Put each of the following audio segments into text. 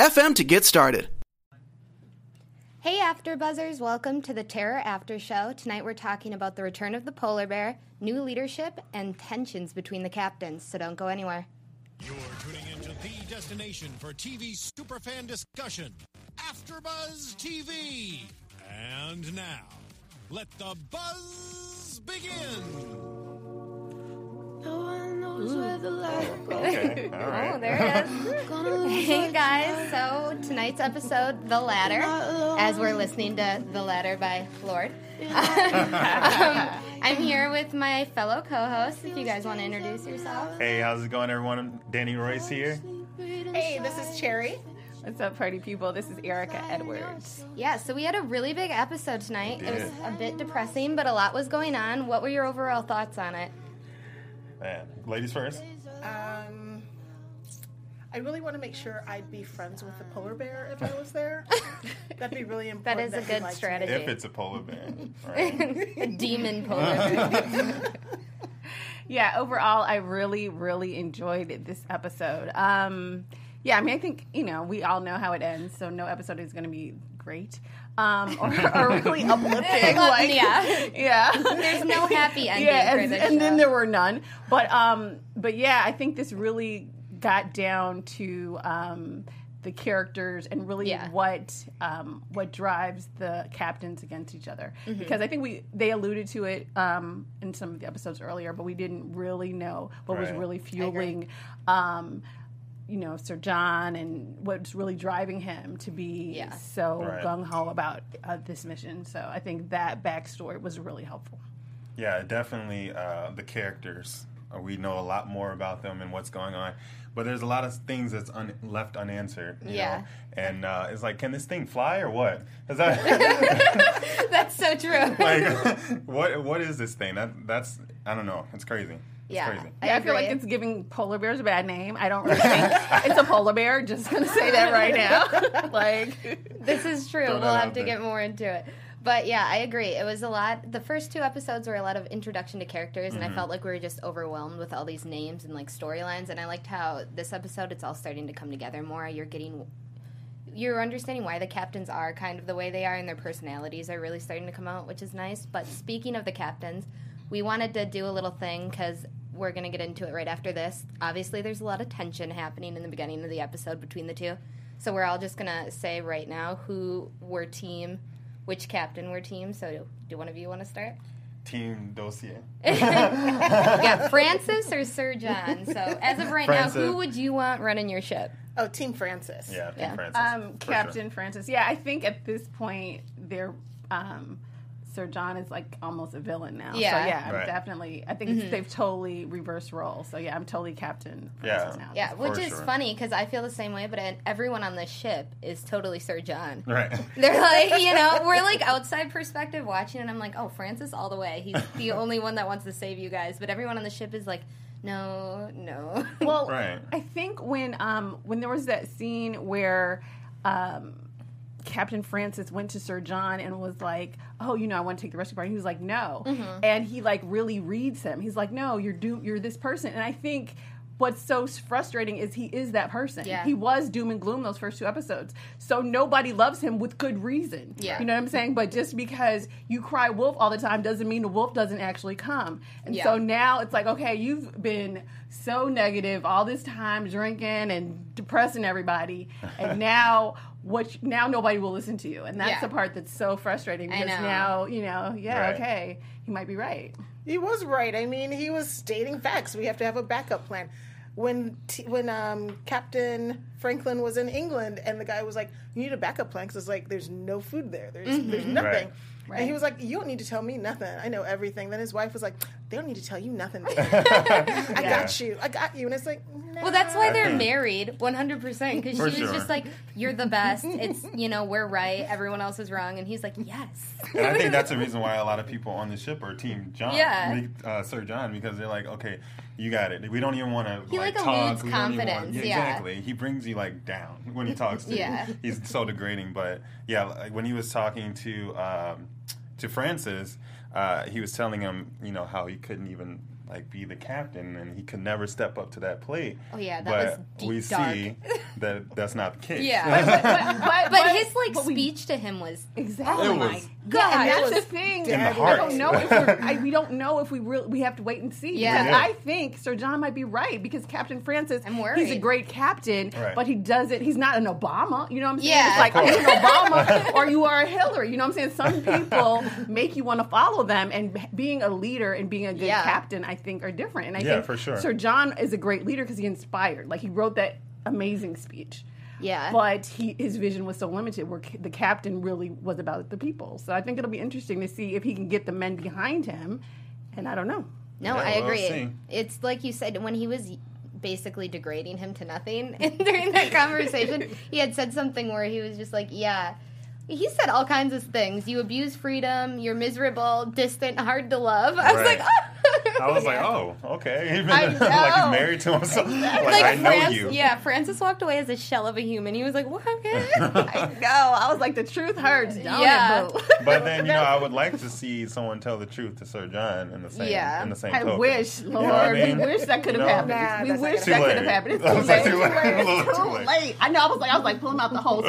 to get started. Hey Afterbuzzers, welcome to the Terror After Show. Tonight we're talking about the return of the polar bear, new leadership, and tensions between the captains, so don't go anywhere. You're tuning into the destination for TV superfan discussion, Afterbuzz TV. And now, let the buzz begin. No one knows where the light goes. Okay, all right. Oh, there it is. Hey guys, so tonight's episode, The Ladder, as we're listening to The Ladder by Lord. I'm here with my fellow co-hosts, if you guys want to introduce yourself. Hey, how's it going, everyone? Danny Royce here. Hey, this is Cherry. What's up, party people? This is Erica Edwards. Yeah, so we had a really big episode tonight. It was a bit depressing, but a lot was going on. What were your overall thoughts on it? Man, ladies first. I really want to make sure I'd be friends with the polar bear if I was there. That'd be really important. That is a good strategy. If it's a polar bear. Right? A demon polar bear. Yeah, overall, I really, really enjoyed this episode. Yeah, I mean, I think, you know, we all know how it ends, so no episode is going to be great or really uplifting. Like, yeah. There's no happy ending for this show. And then there were none. But yeah, I think this really got down to the characters and really what drives the captains against each other. Mm-hmm. Because I think they alluded to it in some of the episodes earlier, but we didn't really know what was really fueling you know, Sir John and what's really driving him to be so gung-ho about this mission. So I think that backstory was really helpful. Yeah, definitely the characters. We know a lot more about them and what's going on. But there's a lot of things that's left unanswered, you know? And it's like, can this thing fly or what? That's so true. Like, what is this thing? That's I don't know. It's crazy. I feel like it's giving polar bears a bad name. I don't really think it's a polar bear. Just going to say that right now. Like, this is true. We'll have to get more into it. But yeah, I agree. It was a lot. The first two episodes were a lot of introduction to characters, and I felt like we were just overwhelmed with all these names and like storylines. And I liked how this episode, it's all starting to come together more. You're understanding why the captains are kind of the way they are, and their personalities are really starting to come out, which is nice. But speaking of the captains, we wanted to do a little thing because we're going to get into it right after this. Obviously, there's a lot of tension happening in the beginning of the episode between the two. So we're all just going to say right now who we're team, which captain we're team. So do one of you want to start? Team Dossier. We got Francis or Sir John. So as of right now, who would you want running your ship? Oh, Team Francis. Yeah, Team Francis. Captain Francis. Yeah, I think at this point, they're... Sir John is like almost a villain now. Yeah. So yeah, I'm definitely. I think they've totally reversed roles. So yeah, I'm totally Captain Francis now. Yeah, which is funny because I feel the same way, but everyone on this ship is totally Sir John. Right. They're like, you know, we're like outside perspective watching, and I'm like, oh, Francis all the way. He's the only one that wants to save you guys. But everyone on the ship is like, no. Well, I think when there was that scene where Captain Francis went to Sir John and was like, oh, you know, I want to take the rescue party. He was like, no. Mm-hmm. And he, like, really reads him. He's like, no, you're this person. And I think what's so frustrating is he is that person. Yeah. He was doom and gloom those first two episodes. So nobody loves him with good reason. Yeah. You know what I'm saying? But just because you cry wolf all the time doesn't mean the wolf doesn't actually come. And so now it's like, okay, you've been so negative all this time, drinking and depressing everybody. And now... now nobody will listen to you, and that's the part that's so frustrating because now you know okay, he might be right. He was right. I mean, he was stating facts. We have to have a backup plan. When Captain Franklin was in England, and the guy was like, "You need a backup plan," because it's like there's no food there, there's nothing. Right. And he was like, "You don't need to tell me nothing. I know everything." Then his wife was like, "They don't need to tell you nothing. I got you. I got you." And it's like, no. Well, that's why they're married, 100%, because she was just like, you're the best, it's, you know, we're right, everyone else is wrong, and he's like, yes. And I think that's the reason why a lot of people on the ship are Team John, Sir John, because they're like, okay, you got it, we don't even want to, like, talk. He, like, eludes confidence, exactly, he brings you, like, down when he talks to you. He's so degrading, but, yeah, like, when he was talking to Francis, he was telling him, you know, how he couldn't even, like, be the captain, and he could never step up to that plate. Oh, yeah, that was deep, dark. See that that's not the case. Yeah. but his, like, speech to him was... Exactly. Oh, my God. And that's the thing. We have to wait and see. Yeah. Because I think Sir John might be right, because Captain Francis, he's a great captain, but he doesn't... He's not an Obama, you know what I'm saying? Yeah. It's like, are you an Obama or you are a Hillary, you know what I'm saying? Some people make you want to follow them, and being a leader and being a good captain, I think, are different. And I think for sure. Sir John is a great leader because he inspired. Like, he wrote that amazing speech. Yeah. But his vision was so limited, where the captain really was about the people. So I think it'll be interesting to see if he can get the men behind him. And I don't know. No, I agree. It's like you said, when he was basically degrading him to nothing during that conversation, he had said something where he was just like, he said all kinds of things. You abuse freedom, you're miserable, distant, hard to love. I was like, oh! I was like, oh, okay. Even like married to him, so, like I know you. Yeah, Francis walked away as a shell of a human. He was like, what? Okay. I know. I was like, the truth hurts. Don't it? But then, you know, I would like to see someone tell the truth to Sir John in the same token. I wish, Lord, we wish that could have happened. We wish that could have happened. It's too late. I know. I was like, pull him out the hole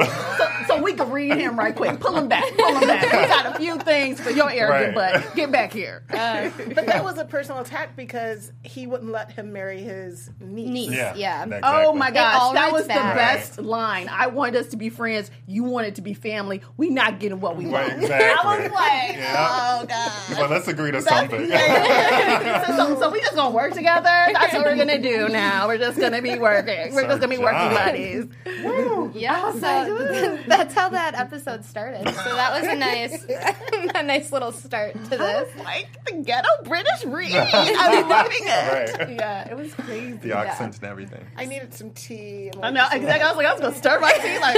so we could read him right quick. Pull him back. We got a few things for your arrogant butt. Get back here. But that was a personal attack, because he wouldn't let him marry his niece. Yeah. Exactly. Oh my gosh, that was the best line. I wanted us to be friends. You wanted to be family. We not getting what we want. Exactly. I was like, oh god. Well, let's agree to something. Yeah. so we just gonna work together. That's what we're gonna do now. We're just gonna be working. We're just gonna be working buddies. Woo. Yeah. So that's how that episode started. So that was a nice little start to this. Like the ghetto British read. I was loving it. Right. Yeah, it was crazy. The accents and everything. I needed some tea. I know, exactly. I was going to stir my tea. Like,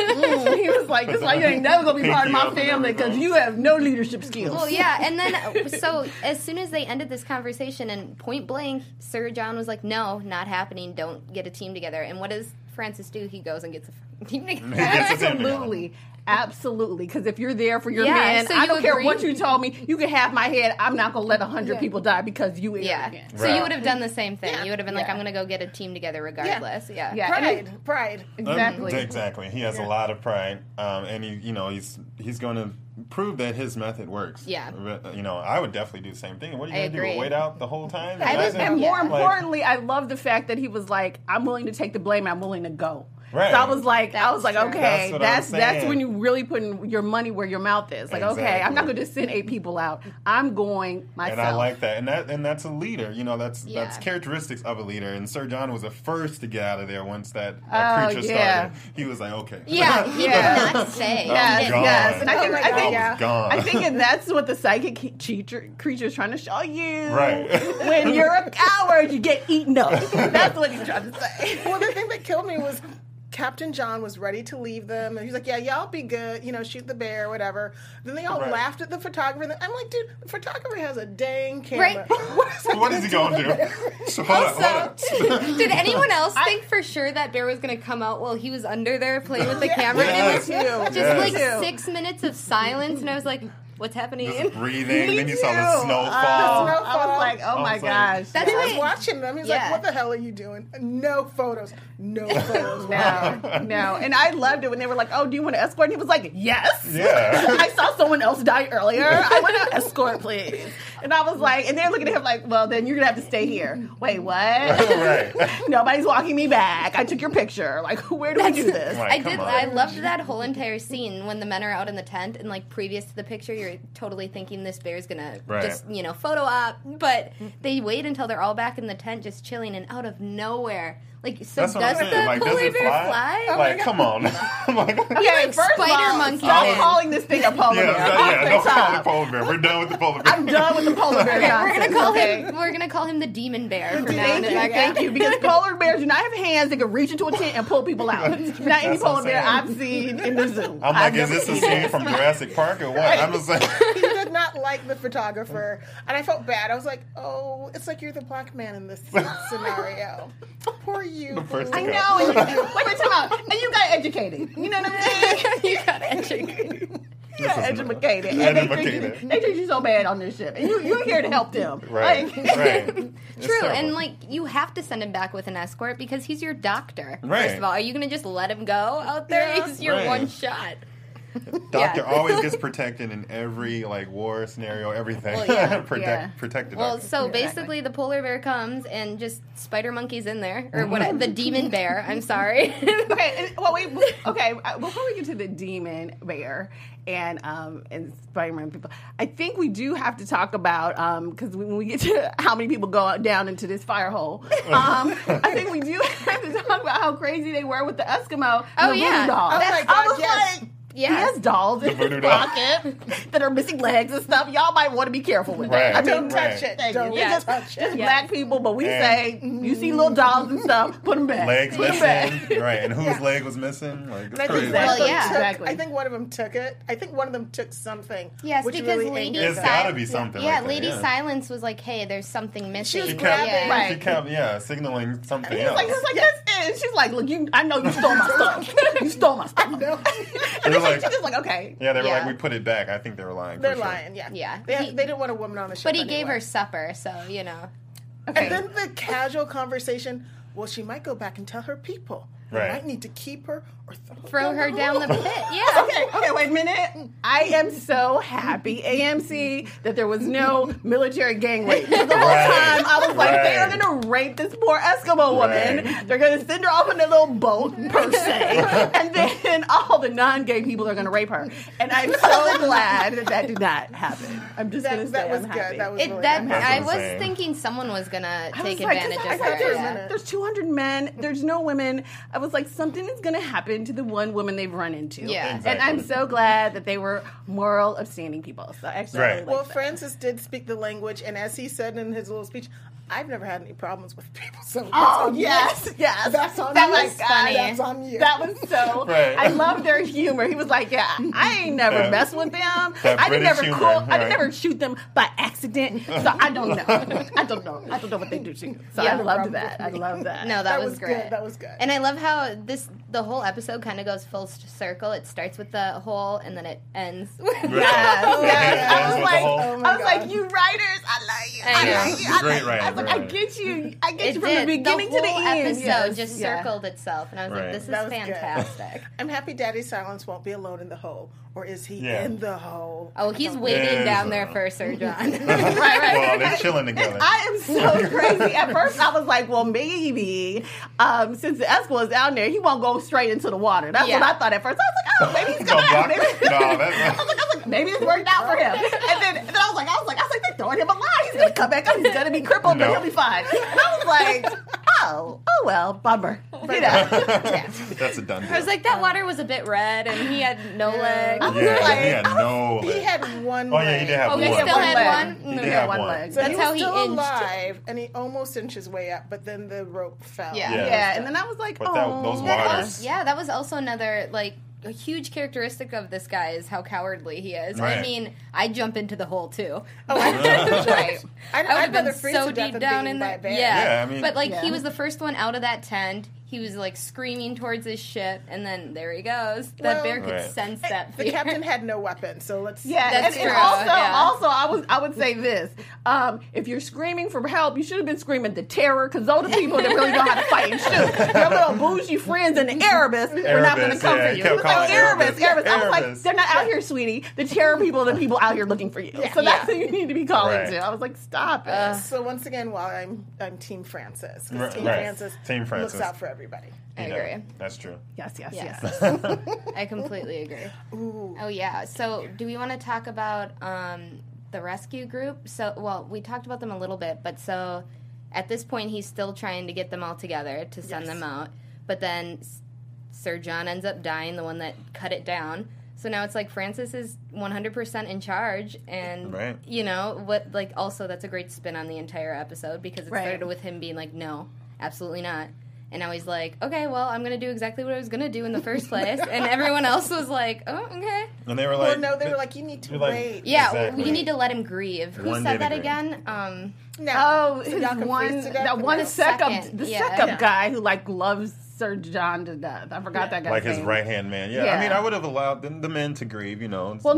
he was like, this is why you ain't never going to be part of my family, because you have no leadership skills. Well, yeah. And then, so as soon as they ended this conversation, and point blank, Sir John was like, no, not happening. Don't get a team together. And what does Francis do? He goes and gets a team together. Absolutely. Absolutely, because if you're there for your man, so I don't care what you told me, you can have my head. I'm not going to let 100 people die because you arrogant. Right. So you would have done the same thing. Yeah. You would have been like, I'm going to go get a team together regardless. Yeah. Pride. Exactly. Exactly. He has a lot of pride, and he's going to prove that his method works. Yeah. You know, I would definitely do the same thing. What are you going to do? Wait out the whole time? And more importantly, I love the fact that he was like, I'm willing to take the blame. I'm willing to go. Right. So I was like, okay, that's when you really putting your money where your mouth is. Like, okay, I'm not going to just send 8 people out. I'm going myself. And I like that. And that's a leader. You know, that's characteristics of a leader. And Sir John was the first to get out of there once that creature started. He was like, okay. Yeah, he did not say. Yes. And I think that's what the psychic creature is trying to show you. Right. When you're a coward, you get eaten up. That's what he's trying to say. Well, the thing that killed me was Captain John was ready to leave them, and he's like, y'all be good, shoot the bear, whatever. Then they all laughed at the photographer. And I'm like, dude, the photographer has a dang camera. Right. What is he going to do? So hold up. Did anyone else think for sure that bear was going to come out while he was under there playing with the camera? Yes. And it was like 6 minutes of silence, and I was like, what's happening? Just breathing. Then you saw the snowfall. I was like, oh my gosh. That's he was watching them. He's like, what the hell are you doing? No photos. No. And I loved it when they were like, oh, do you want to escort? And he was like, yes. Yeah. I saw someone else die earlier. I want to escort, please. And I was like, and they're looking at him like, well, then you're going to have to stay here. Wait, what? Right. Nobody's walking me back. I took your picture. Like, where do we do this? Like, I loved that whole entire scene when the men are out in the tent, and like previous to the picture, you're totally thinking this bear's going to just, photo op. But they wait until they're all back in the tent just chilling, and out of nowhere, Like, so that's does the like, polar does bear fly? Oh like, come on. Like, okay, like first spider of all, monkey. Stop calling this thing a polar bear. Don't call it polar bear. We're done with the polar bear. I'm done with the polar bear. We're gonna call him the demon bear for now. Thank you, because polar bears do not have hands that can reach into a tent and pull people out. Not any polar bear I've seen in the zoo. I'm like, is this a scene from Jurassic Park or what? I'm just like, he did not like the photographer, and I felt bad. I was like, oh, it's like you're the black man in this scenario. Poor you. And you got educated. You know what I mean? You got educated. And they treat you so bad on this ship. And you're here to help them. Right. True. And, like, you have to send him back with an escort because he's your doctor. Right. First of all, are you going to just let him go out there? Yeah. It's your one shot. Doctor always gets protected in every, like, war scenario, everything. Well, yeah, protected. Well, doctor. So basically the polar bear comes and just spider monkeys in there. Or what? The demon bear. I'm sorry. Okay, before we get to the demon bear and Spider-Man people, I think we do have to talk about, because when we get to how many people go down into this fire hole, I think we do have to talk about how crazy they were with the Eskimo voodoo doll. He has dolls in his pocket that are missing legs and stuff. Y'all might want to be careful with that. Don't touch it. Don't touch it. Just black people, but we say, you see little dolls and stuff, put them back. Legs missing. Right, and whose leg was missing? Like, that's crazy. Exactly. I think one of them took it. I think one of them took something. Yes, because really Lady Silence. It's got to be something. Yeah, like Lady Silence was like, hey, there's something missing. She was grabbing. She kept, signaling something else. It's like that's it. She's like, look, I know you stole my stuff. You stole my stuff. Like, she's just like, okay. Yeah, they were like, we put it back. I think they were lying. They're lying. They didn't want a woman on the show. But he gave her supper, so, you know. Okay. And then the casual conversation, well, she might go back and tell her people. Right. I might need to keep her or throw her down the pit. Yeah. Okay, wait a minute. I am so happy, AMC, that there was no military gang rape. The whole time I was like, they are going to rape this poor Eskimo woman. They're going to send her off in a little boat, per se. And then all the non-gay people are going to rape her. And I'm so glad that did not happen. I'm just going to say that was good. That was really good. I was thinking someone was going to take advantage of her. There's 200 men. There's no women. I was like, something is going to happen to the one woman they've run into. Yeah. Exactly. And I'm so glad that they were moral, upstanding people. So actually, I really liked that. Francis did speak the language, and as he said in his little speech, I've never had any problems with people. So yes. That's on that you. That was funny. That's on you. That was so... I love their humor. He was like, I ain't never messed with them. I did never shoot them by accident. So I don't know. I don't know what they do to you. So I loved that. I love that. No, that was great. That was good. And I love how the whole episode kind of goes full circle. It starts with the hole and then it ends. I was like, you writers, I love you. I get you from the beginning to the end. The whole episode just circled itself, and I was like, this is fantastic. I'm happy Daddy Silence won't be alone in the hole. Or is he in the hole? Oh, he's waiting down there for Sir John. Well, they're chilling together. And I am so crazy. At first, I was like, well, maybe since the Eskimo is down there, he won't go straight into the water. That's what I thought at first. I was like, oh, maybe he's going out. I was like, maybe it's worked out for him. And then I was like, they're throwing him alive. He's going to come back up. He's going to be crippled, but he'll be fine. And I was like, oh well, bummer. You know. That's a done deal. I was like, that water was a bit red, and he had no legs. He had one leg. Oh, yeah, he did have one. He still had one? He had one leg. So that's how he was still alive, and he almost inched his way up, but then the rope fell. Yeah. And then I was like, that was also another, like, a huge characteristic of this guy is how cowardly he is. Right. I mean, I'd jump into the hole too. Oh, right. I would have been so deep down in there. Yeah. I mean, but he was the first one out of that tent. He was like screaming towards his ship, and then there he goes. That bear could sense that fear. The captain had no weapon, so let's... Yeah, that's true. Also, I would say this. If you're screaming for help, you should have been screaming The Terror, because those are the people that really know how to fight and shoot. Your little bougie friends in the Erebus were not going to come for you. Erebus. I was like, they're not out here, sweetie. The Terror people are the people out here looking for you. So that's who you need to be calling to. I was like, stop it. So once again, I'm Team Francis. Team Francis looks out for everyone. Everybody. I agree. That's true. Yes. I completely agree. Ooh. Oh, yeah. So do we want to talk about the rescue group? So, well, we talked about them a little bit, but so At this point, he's still trying to get them all together to send them out. But then Sir John ends up dying, the one that cut it down. So now it's like Francis is 100% in charge, and you know what? Like, also that's a great spin on the entire episode because it started with him being like, "No, absolutely not," and now he's like, "Okay, well, I'm gonna do exactly what I was gonna do in the first place," and everyone else was like, "Oh, okay." And they were like, "Well, no, they were like, you need to wait. You need to let him grieve." Who said that again? No, the suck-up guy who like loves Sir John to death. I forgot that guy's like his right-hand man. Yeah. I mean, I would have allowed the men to grieve, you know. Well,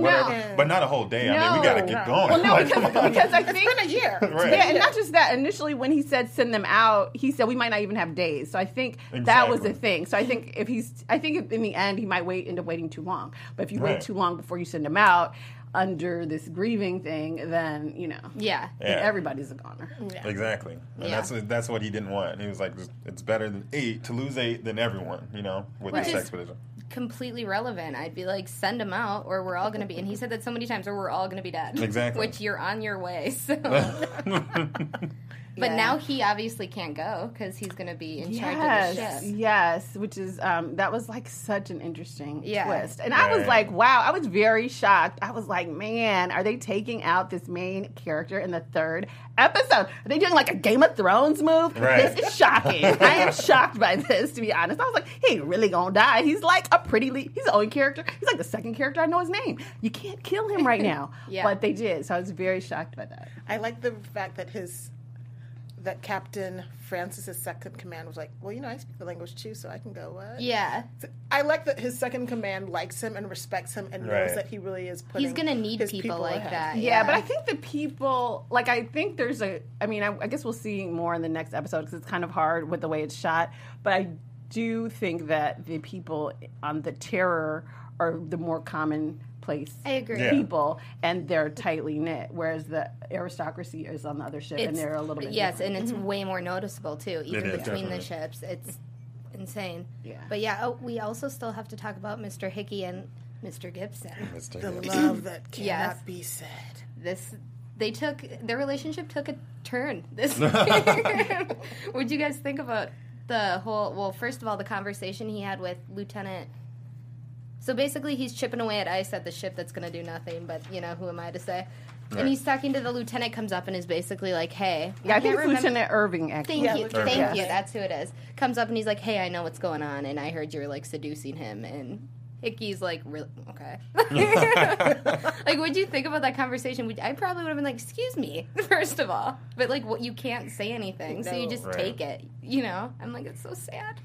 but not a whole day. No. I mean, we got to get going. Well, no, like, because I think... It's been a year. Yeah, and not just that. Initially, when he said send them out, he said we might not even have days. So I think that was the thing. So I think if he's... I think if in the end, he might end up waiting too long. But if you wait too long before you send them out... under this grieving thing, then, you know, everybody's a goner. Yeah. Exactly. And that's what he didn't want. He was like, it's better than to lose eight than everyone, you know, with this expedition. Completely relevant. I'd be like, send them out or we're all going to be, and he said that so many times, or we're all going to be dead. Exactly. Which you're on your way, so. But now he obviously can't go because he's going to be in charge of the ship. Yes, which is, that was like such an interesting twist. And I was like, wow, I was very shocked. I was like, man, are they taking out this main character in the third episode? Are they doing like a Game of Thrones move? Right. This is shocking. I am shocked by this, to be honest. I was like, he ain't really going to die. He's like he's the only character. He's like the second character I know his name. You can't kill him right now. But they did. So I was very shocked by that. I like the fact that that Captain Francis' second command was like, well, you know, I speak the language too, so I can go, what? Yeah. So I like that his second command likes him and respects him and knows that he really is putting his people ahead. He's going to need people like that. Yeah, but I think the people, like, I think there's I guess we'll see more in the next episode because it's kind of hard with the way it's shot, but I do think that the people on the Terror are the more common people, and they're tightly knit, whereas the aristocracy is on the other ship, and they're a little bit different. And it's way more noticeable too, even between the ships. It's insane. Yeah. But we also still have to talk about Mr. Hickey and Mr. Gibson. The love that cannot be said. Their relationship took a turn this year. What'd you guys think about the whole? Well, first of all, the conversation he had with Lieutenant. So basically, he's chipping away at ice at the ship that's going to do nothing, but, you know, who am I to say? Right. And he's talking to the lieutenant, comes up and is basically like, hey. Yeah, I think it's Lieutenant Irving, actually. Thank you. That's who it is. Comes up and he's like, hey, I know what's going on, and I heard you're, like, seducing him. And Hickey's like, really? Okay. Like, what'd you think about that conversation? I probably would have been like, excuse me, first of all. But, like, you can't say anything, so you just take it, you know? I'm like, it's so sad.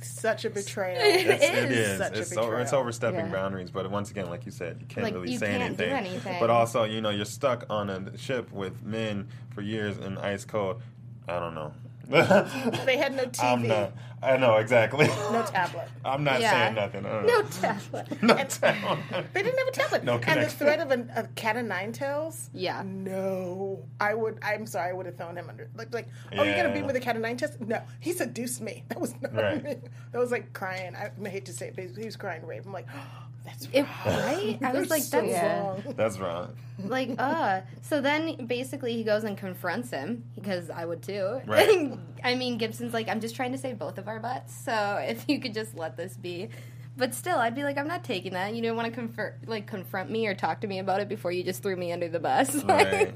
Such a betrayal. It is. It's overstepping boundaries, but once again, like you said, you can't say anything. But also, you know, you're stuck on a ship with men for years in ice cold. I don't know. They had no TV. I know, exactly. No tablet. I'm not saying nothing. No tablet. They didn't have a tablet. No connection. And the threat of a cat of nine tails? Yeah. No. I would have thrown him under. Like you're going to be with a cat of nine tails? No. He seduced me. That was not me. That was like crying. I hate to say it, but he was crying rape. I'm like, oh, that's wrong. Right? I was like, that's wrong. That's wrong. Like, So then, basically, he goes and confronts him, because I would too. Right. I mean, Gibson's like, I'm just trying to save both of our butts, so if you could just let this be. But still, I'd be like, I'm not taking that. You didn't want to confront me or talk to me about it before you just threw me under the bus. Right.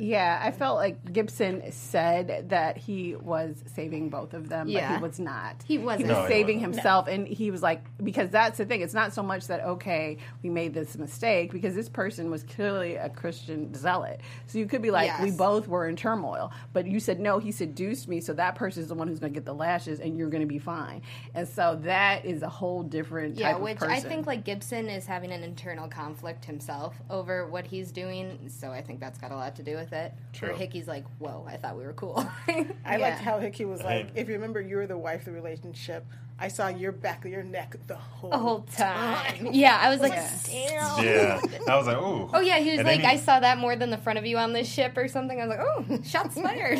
Yeah, I felt like Gibson said that he was saving both of them, but he was not. He wasn't. He was saving himself, and he was like, because that's the thing. It's not so much that, okay, we made this mistake, because this person was clearly a Christian zealot. So you could be like, we both were in turmoil, but you said, no, he seduced me, so that person is the one who's going to get the lashes, and you're going to be fine. And so that is a whole different type of person. Yeah, which I think, like, Gibson is having an internal conflict himself over what he's doing, so I think that's got a lot to do with it. True. Where Hickey's like, whoa, I thought we were cool. I liked how Hickey was like, if you remember, you're the wife of the relationship. I saw your back of your neck the whole time. Yeah, I was like, damn. Yeah, I was like, ooh. Oh, yeah, he was I saw that more than the front of you on this ship or something. I was like, ooh, shots fired.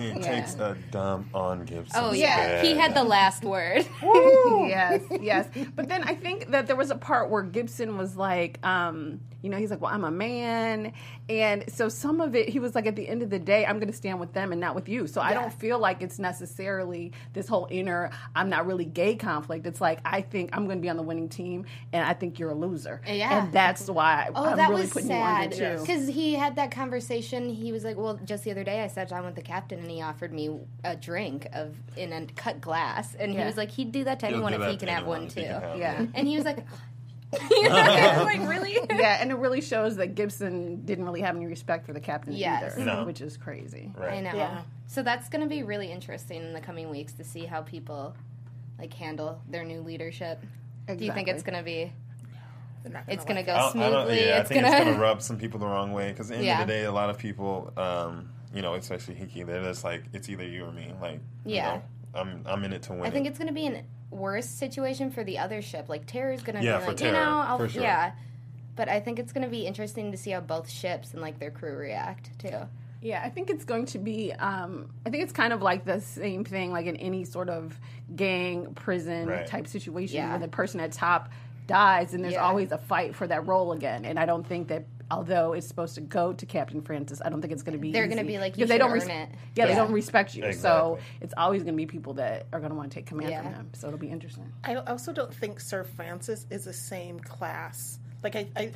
He takes a dump on Gibson. Oh, yeah, he had the last word. Woo! Yes. But then I think that there was a part where Gibson was like, he's like, well, I'm a man. And so some of it, he was like, at the end of the day, I'm going to stand with them and not with you. So I don't feel like it's necessarily this whole inner, I'm not really gay conflict. It's like, I think I'm going to be on the winning team, and I think you're a loser. Yeah. And that's why I'm really putting sad. You on it, too. Because he had that conversation. He was like, well, just the other day I sat down with the captain, and he offered me a drink in a cut glass. And he was like, he'd do that to anyone if he can have one, too. Yeah. And he was like... Like, really? Yeah, and it really shows that Gibson didn't really have any respect for the captain either, no. Which is crazy. Right. I know. Yeah. So that's going to be really interesting in the coming weeks to see how people handle their new leadership. Exactly. Do you think it's going to be? It's going to go smoothly. I think it's going to rub some people the wrong way because at the end of the day, a lot of people, especially Hickey, they're just like, it's either you or me. I'm in it to win. I think it's going to be an worse situation for the other ship. Terror's going to be like, Terror, I'll... For sure. Yeah, but I think it's going to be interesting to see how both ships and, their crew react, too. Yeah, I think it's going to be, I think it's kind of like the same thing, in any sort of gang, prison type situation where the person at top dies and there's always a fight for that role again. And I don't think that, although it's supposed to go to Captain Francis, I don't think it's going to be They're going to be like, you should earn it. Yeah, they don't respect you. Exactly. So it's always going to be people that are going to want to take command from them. So it'll be interesting. I also don't think Sir Francis is the same class. I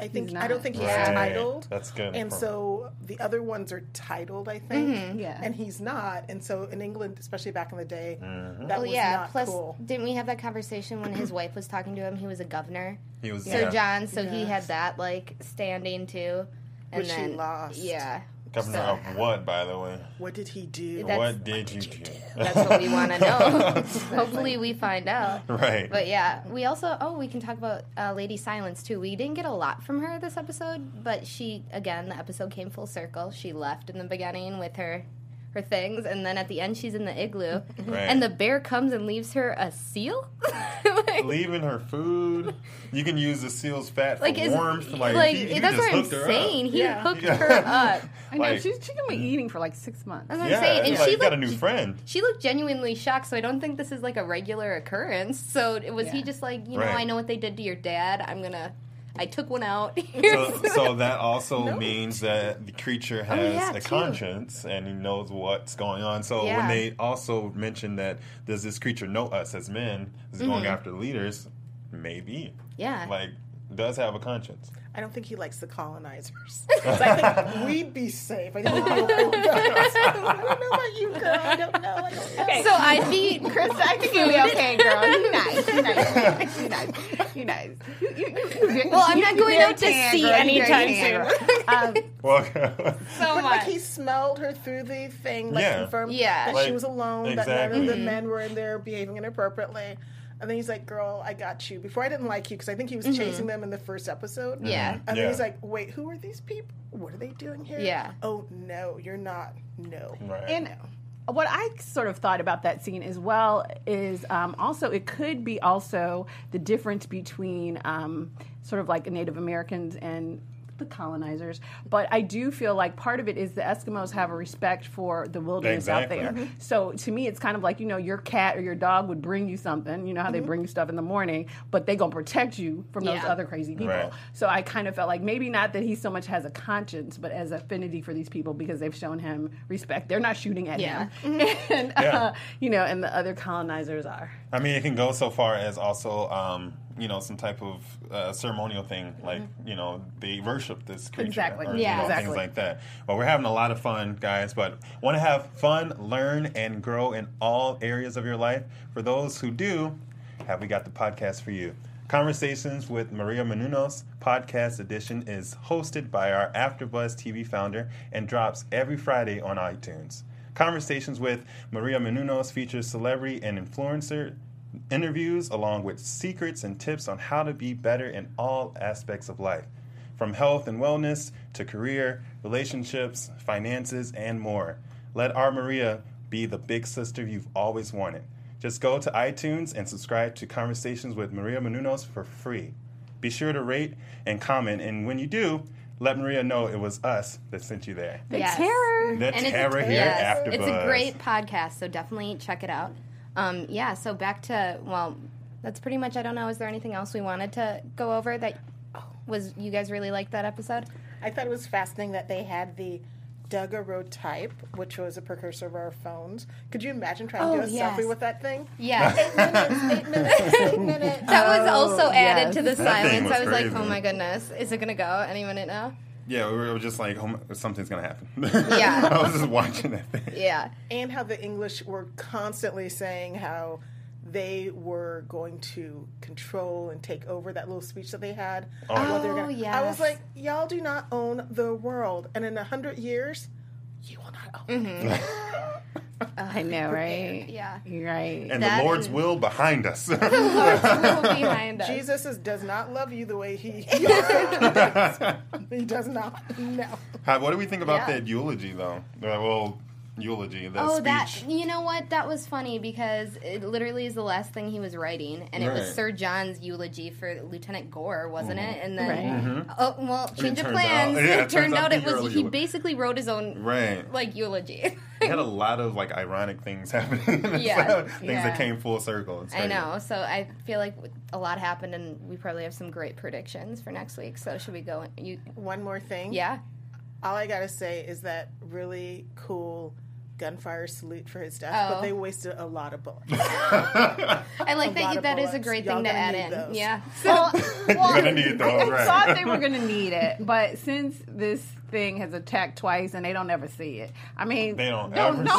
think I don't think he's titled. That's good. And so the other ones are titled, I think. Mm-hmm. Yeah. And he's not. And so in England, especially back in the day, that was not cool. Didn't we have that conversation when his wife was talking to him? He was a governor. He was Sir John, so he had that standing too. And which then he lost. Yeah. Governor of what, by the way? What did he do? What did you do? That's what we want to know. Hopefully we find out. Right. But yeah, we also, we can talk about Lady Silence, too. We didn't get a lot from her this episode, but she, again, the episode came full circle. She left in the beginning with her things, and then at the end she's in the igloo, and the bear comes and leaves her a seal, leaving her food. You can use the seal's fat for warmth. That's what I'm saying. He hooked her up. I know she can be eating for 6 months. That's what I'm saying. And she got a new friend. She looked genuinely shocked. So I don't think this is a regular occurrence. So it was he just I know what they did to your dad. I took one out. So that also means that the creature has a conscience and he knows what's going on. So when they also mention that, does this creature know us as men is going after the leaders? Maybe. Yeah. Does have a conscience. I don't think he likes the colonizers. I think we'd be safe. I don't know about you, girl. Okay. So I'd be, Chris, I think you'd be okay, girl. You nice. Well, I'm not going out to sea anytime soon. He smelled her through the thing, confirmed that she was alone, that none of the men were in there behaving inappropriately. And then he's like, girl, I got you. Before I didn't like you because I think he was chasing them in the first episode. Yeah. And then he's like, wait, who are these people? What are they doing here? Yeah. Oh, no, you're not. No. Right. And what I sort of thought about that scene as well is also it could be also the difference between sort of Native Americans and the colonizers, but I do feel part of it is the Eskimos have a respect for the wilderness out there. So to me, it's kind of your cat or your dog would bring you something. You know how they bring you stuff in the morning, but they gonna protect you from those other crazy people. Right. So I kind of felt maybe not that he so much has a conscience, but as affinity for these people because they've shown him respect. They're not shooting at him, and and the other colonizers are. I mean, it can go so far as also. Some type of ceremonial thing, they worship this creature. Exactly. Or, things like that. Well, we're having a lot of fun, guys, but want to have fun, learn, and grow in all areas of your life? For those who do, have we got the podcast for you. Conversations with Maria Menounos podcast edition is hosted by our Afterbuzz TV founder and drops every Friday on iTunes. Conversations with Maria Menounos features celebrity and influencer interviews along with secrets and tips on how to be better in all aspects of life, from health and wellness to career, relationships, finances, and more. Let our Maria be the big sister you've always wanted. Just go to iTunes and subscribe to Conversations with Maria Menounos for free. Be sure to rate and comment, and when you do, let Maria know it was us that sent you there. The Terror! The Terror here at Afterbuzz. It's a great podcast, so definitely check it out. So back to, well, that's pretty much, I don't know, is there anything else we wanted to go over that was, you guys really liked that episode? I thought it was fascinating that they had the Daguerreotype, which was a precursor of our phones. Could you imagine trying to do a selfie with that thing? Yeah. 8 minutes. That was also added to the silence. I was crazy. Like, oh my goodness, is it going to go any minute now? Yeah, we were just like, oh, something's going to happen. Yeah. I was just watching that thing. Yeah. And how the English were constantly saying how they were going to control and take over that little speech that they had. I was like, y'all do not own the world. And in 100 years, you will not own it. I know, right? Yeah. Right. And that the Lord's will behind us. The Lord's will behind us. Jesus does not love you the way he does. He does not. No. What do we think about that eulogy, though? That speech. You know what? That was funny because it literally is the last thing he was writing, and it was Sir John's eulogy for Lieutenant Gore, wasn't it? And then, change of plans. It turned out he basically wrote his own eulogy. He had a lot of ironic things happening. Things that came full circle. It's crazy. I know. So I feel like a lot happened, and we probably have some great predictions for next week. So should we go? One more thing. Yeah. All I gotta say is that really cool gunfire salute for his death, but they wasted a lot of bullets. I like that is a great thing to add in. Those. Yeah. Well, you're going to need those, right? I thought they were going to need it, but since this thing has attacked twice and they don't ever see it, I mean, they don't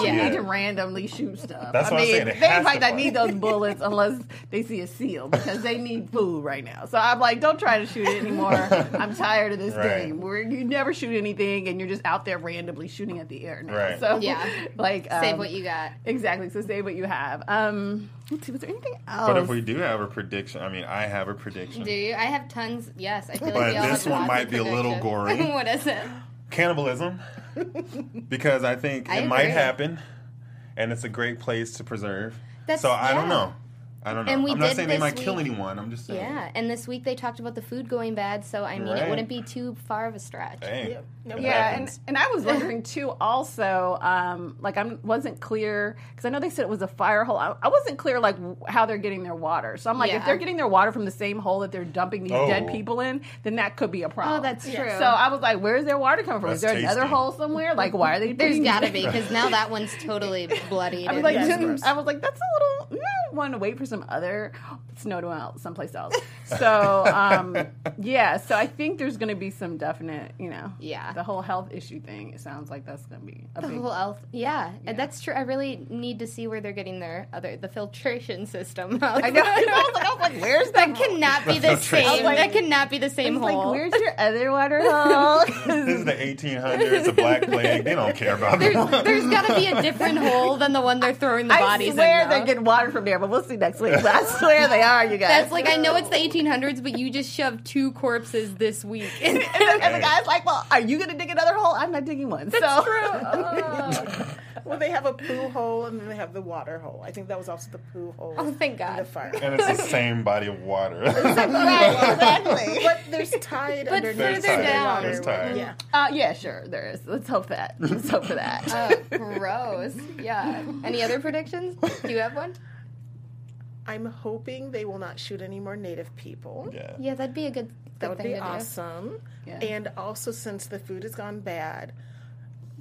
need to randomly shoot stuff. That's what I'm saying. Things like that need those bullets unless they see a seal because they need food right now. So I'm like, don't try to shoot it anymore. I'm tired of this game where you never shoot anything and you're just out there randomly shooting at the air now. Right. So, save what you got. Exactly. So save what you have. Let's see, was there anything else? But if we do have a prediction, I have a prediction. Do you? I have tons. Yes, I feel like y'all have lots of predictions. But this one might be a little gory. What is it? Cannibalism. Because I think it might happen, and it's a great place to preserve. I don't know. I'm not saying they might kill anyone. I'm just saying. Yeah, and this week they talked about the food going bad, so it wouldn't be too far of a stretch. Dang. Yeah, and I was wondering too. Also, I wasn't clear because I know they said it was a fire hole. I wasn't clear how they're getting their water. So I'm like, if they're getting their water from the same hole that they're dumping these dead people in, then that could be a problem. Oh, that's true. So I was like, where's their water coming from? Is there another hole somewhere? Like, why are they? There's gotta be because now that one's totally bloody. I was like, that's a little. I want to wait for some other snow to melt someplace else. So, so I think there's going to be some definite, the whole health issue thing. It sounds like that's going to be the whole health. Yeah, that's true. I really need to see where they're getting the filtration system. I know. I was like, where's that? Cannot be the same. That cannot be the same hole. Where's your other water hole? This is the 1800s, a black plague. They don't care about that. There's got to be a different hole than the one they're throwing the bodies in. I swear they get water from there. But we'll see next week. But I swear they are, you guys. That's I know it's the 1800s, but you just shoved two corpses this week. And the guy's like, well, are you going to dig another hole? I'm not digging one. That's true. Well, they have a poo hole, and then they have the water hole. I think that was also the poo hole. Oh, thank God. And the fire. And it's the same body of water. Exactly. But there's tide underneath. But further down. There's tide. Yeah. Sure, there is. Let's hope that. Let's hope for that. Gross. Yeah. Any other predictions? Do you have one? I'm hoping they will not shoot any more Native people. Yeah, that'd be a good thing. That would be awesome. Yeah. And also, since the food has gone bad,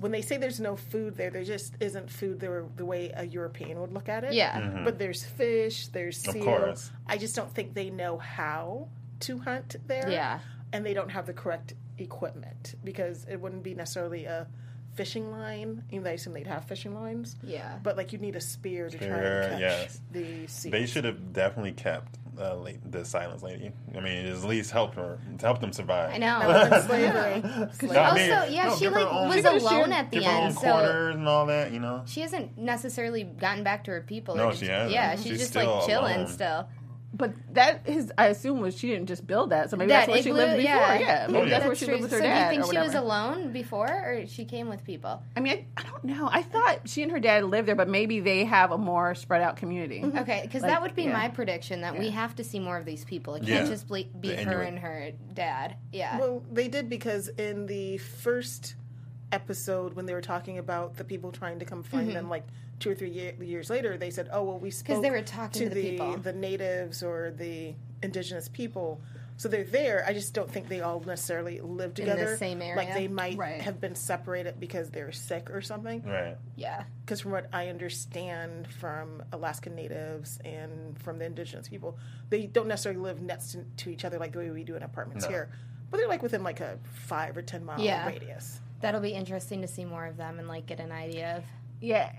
when they say there's no food there just isn't food there the way a European would look at it. Yeah. Mm-hmm. But there's fish, there's seal. Of course. I just don't think they know how to hunt there. Yeah. And they don't have the correct equipment because it wouldn't be necessarily a fishing line. I assume they'd have fishing lines. Yeah. But you'd need a spear to try to catch the sea. They should have definitely kept the Silence Lady. At least help them survive. I know. Slavery. She was alone at the end. So corners and all that, She hasn't necessarily gotten back to her people. No, she hasn't. Yeah, she's just chilling still. But that is, I assume, was she didn't just build that. So maybe that's where she lived before. Yeah. Maybe that's where she lived with her dad. So do you think she was alone before, or she came with people? I mean, I don't know. I thought she and her dad lived there, but maybe they have a more spread out community. Mm-hmm. Okay, because that would be my prediction, that we have to see more of these people. It can't just be her and her dad. Yeah. Well, they did, because in the first episode when they were talking about the people trying to come find them, like 2 or 3 years later, they said, "Oh, well, we spoke they were talking to the people, the natives or the indigenous people." So they're there. I just don't think they all necessarily live together in the same area. Like they might have been separated because they were sick or something. Right. Yeah. Because from what I understand from Alaskan natives and from the indigenous people, they don't necessarily live next to each other like the way we do in apartments here. But they're like within like a 5 or 10 mile radius. That'll be interesting to see more of them and like get an idea of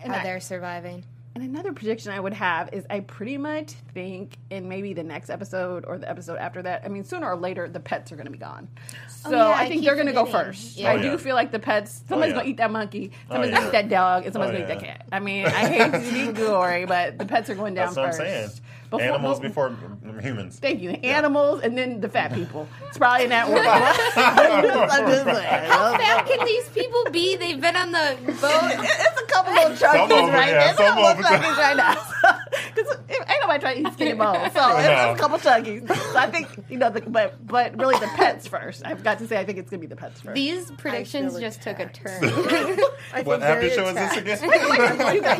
how they're surviving. And another prediction I would have is I pretty much think in maybe the next episode or the episode after that, I mean, sooner or later, the pets are going to be gone. So I think they're going to go first. Yeah. I do feel like the pets, somebody's going to eat that monkey, somebody's going to eat that dog, and somebody's going to eat that cat. I mean, I hate to be gory, but the pets are going down first. That's what I'm saying. Animals before humans. Thank you. Animals and then the fat people. It's probably in that order. How fat can these people be? They've been on the boat. It's a couple of charges right there. Look how much chunkies right now. Because ain't nobody trying to eat skinny bones. So it's a couple chunkies. So I think, you know, but really the pets first. I've got to say, I think it's going to be the pets first. These predictions just took a turn. What after show is this again?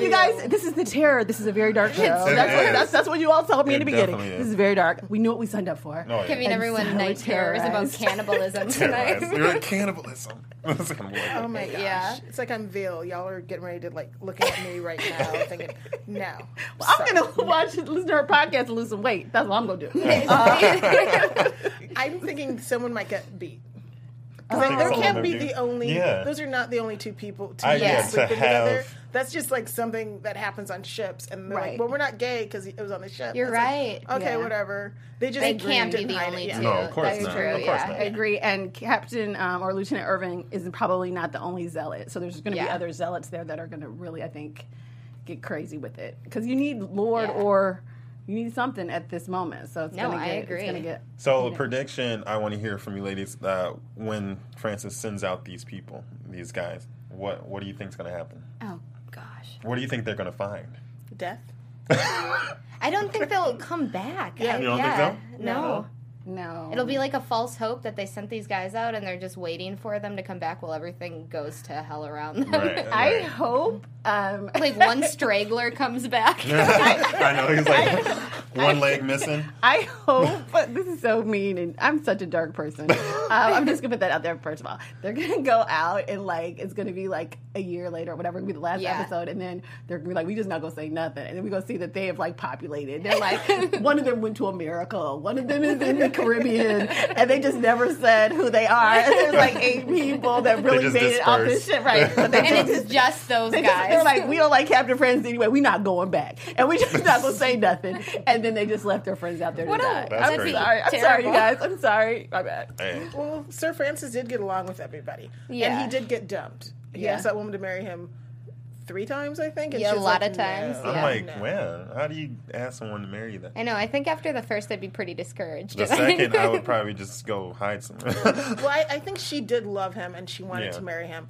You guys, this is The Terror. This is a very dark show. That's what you all told me in the beginning. This is very dark. We knew what we signed up for. Giving everyone night terrors about cannibalism tonight. We were at cannibalism. Oh my gosh. Yeah. It's like I'm veal. Y'all are getting ready to like look at me right now thinking, no. Well, I'm going to listen to her podcast and lose some weight. That's what I'm going to do. I'm thinking someone might get beat. There can't be the only... Yeah. Those are not the only two people sleeping together. That's just like something that happens on ships. And they're like, well, we're not gay because it was on the ship. You're right. Like, okay, whatever. They can't be the only two. No, of course not. True. Of course not. I agree. And Captain or Lieutenant Irving is probably not the only zealot. So there's going to be other zealots there that are going to really, I think, get crazy with it. Because you need Lord or... You need something at this moment, so it's going to get... So a prediction I want to hear from you ladies, when Francis sends out these people, these guys, what do you think is going to happen? Oh, gosh. What do you think they're going to find? Death. I don't think they'll come back. Yeah. You don't think so? No. It'll be like a false hope that they sent these guys out and they're just waiting for them to come back while everything goes to hell around them. Right. I hope... like one straggler comes back. I know, he's like one leg missing. I hope... But this is so mean and I'm such a dark person. I'm just going to put that out there first of all. They're going to go out and like it's going to be like a year later or whatever. It'll be the last episode and then they're going to be like, we just not going to say nothing. And then we're going to see that they have like populated. They're like, one of them went to America. One of them is in the Caribbean, and they just never said who they are. And there's like 8 people that really made it off this shit, right? But it's just those guys. They're like, we don't like Captain Francis anyway. We're not going back, and we're just not gonna say nothing. And then they just left their friends out there to die. I'm sorry, you guys. I'm sorry. My bad. Hey. Well, Sir Francis did get along with everybody, and he did get dumped. He asked that woman to marry him 3 times, I think. And a lot of times. I'm wow, how do you ask someone to marry that? I know. I think after the first, I'd be pretty discouraged. The second, I would probably just go hide somewhere. Well, I think she did love him, and she wanted to marry him.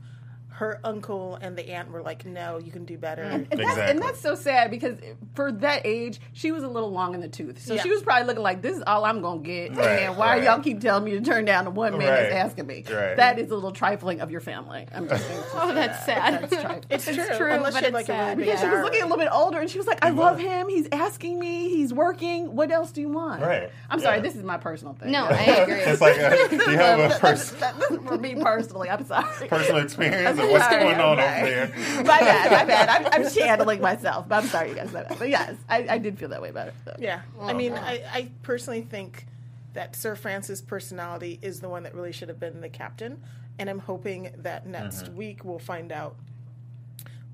Her uncle and the aunt were like, no, you can do better. And that's so sad because for that age, she was a little long in the tooth. So she was probably looking like, this is all I'm going to get. And why y'all keep telling me to turn down the one man that's asking me? Right. That is a little trifling of your family. I'm just saying. That's sad. That's trifling. It's true, unless but it's like sad. Really she was looking a little bit older and she was like, I love him. He's asking me. He's working. What else do you want? Right. I'm sorry. This is my personal thing. No, I agree. It's like, do you have a personal... For me personally, I'm sorry. Personal experience. What's going on over there? My bad. I'm channeling myself, but I'm sorry you guys. But yes, I did feel that way about it. So. Yeah. Well, I mean, I personally think that Sir Francis' personality is the one that really should have been the captain, and I'm hoping that next week we'll find out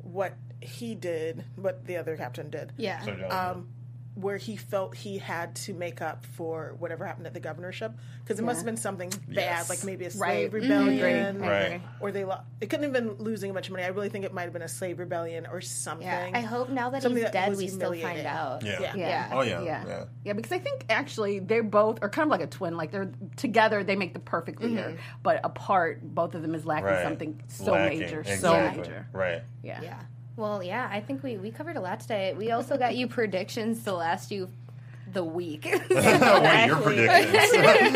what he did, what the other captain did. Yeah. So where he felt he had to make up for whatever happened at the governorship, because it must have been something bad, like maybe a slave rebellion, or they it couldn't have been losing a bunch of money. I really think it might have been a slave rebellion or something. Yeah. I hope now that something he's that dead, we still find out. Yeah, because I think actually they both are kind of like a twin. Like they're together, they make the perfect leader, but apart, both of them is lacking something so major, Right. Well, yeah, I think we covered a lot today. We also got you predictions to last you the week. What are your predictions, guys?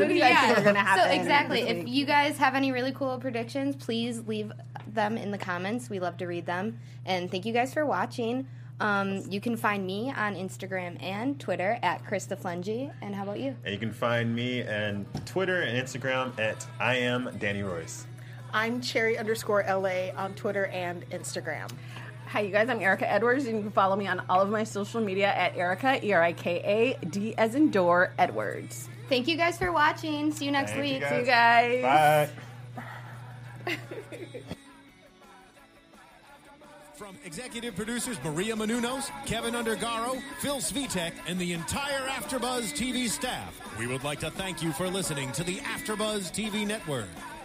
What do you guys think are going to happen? So, if you guys have any really cool predictions, please leave them in the comments. We love to read them. And thank you guys for watching. You can find me on Instagram and Twitter at Chris the Flingy. And how about you? And you can find me on Twitter and Instagram at I am Danny Royce. I'm Cherry_LA on Twitter and Instagram. Hi, you guys. I'm Erica Edwards. You can follow me on all of my social media at Erica, E-R-I-K-A-D as in door, Edwards. Thank you guys for watching. See you next week. See you guys. Bye. From executive producers Maria Menounos, Kevin Undergaro, Phil Svitek, and the entire AfterBuzz TV staff, we would like to thank you for listening to the AfterBuzz TV network.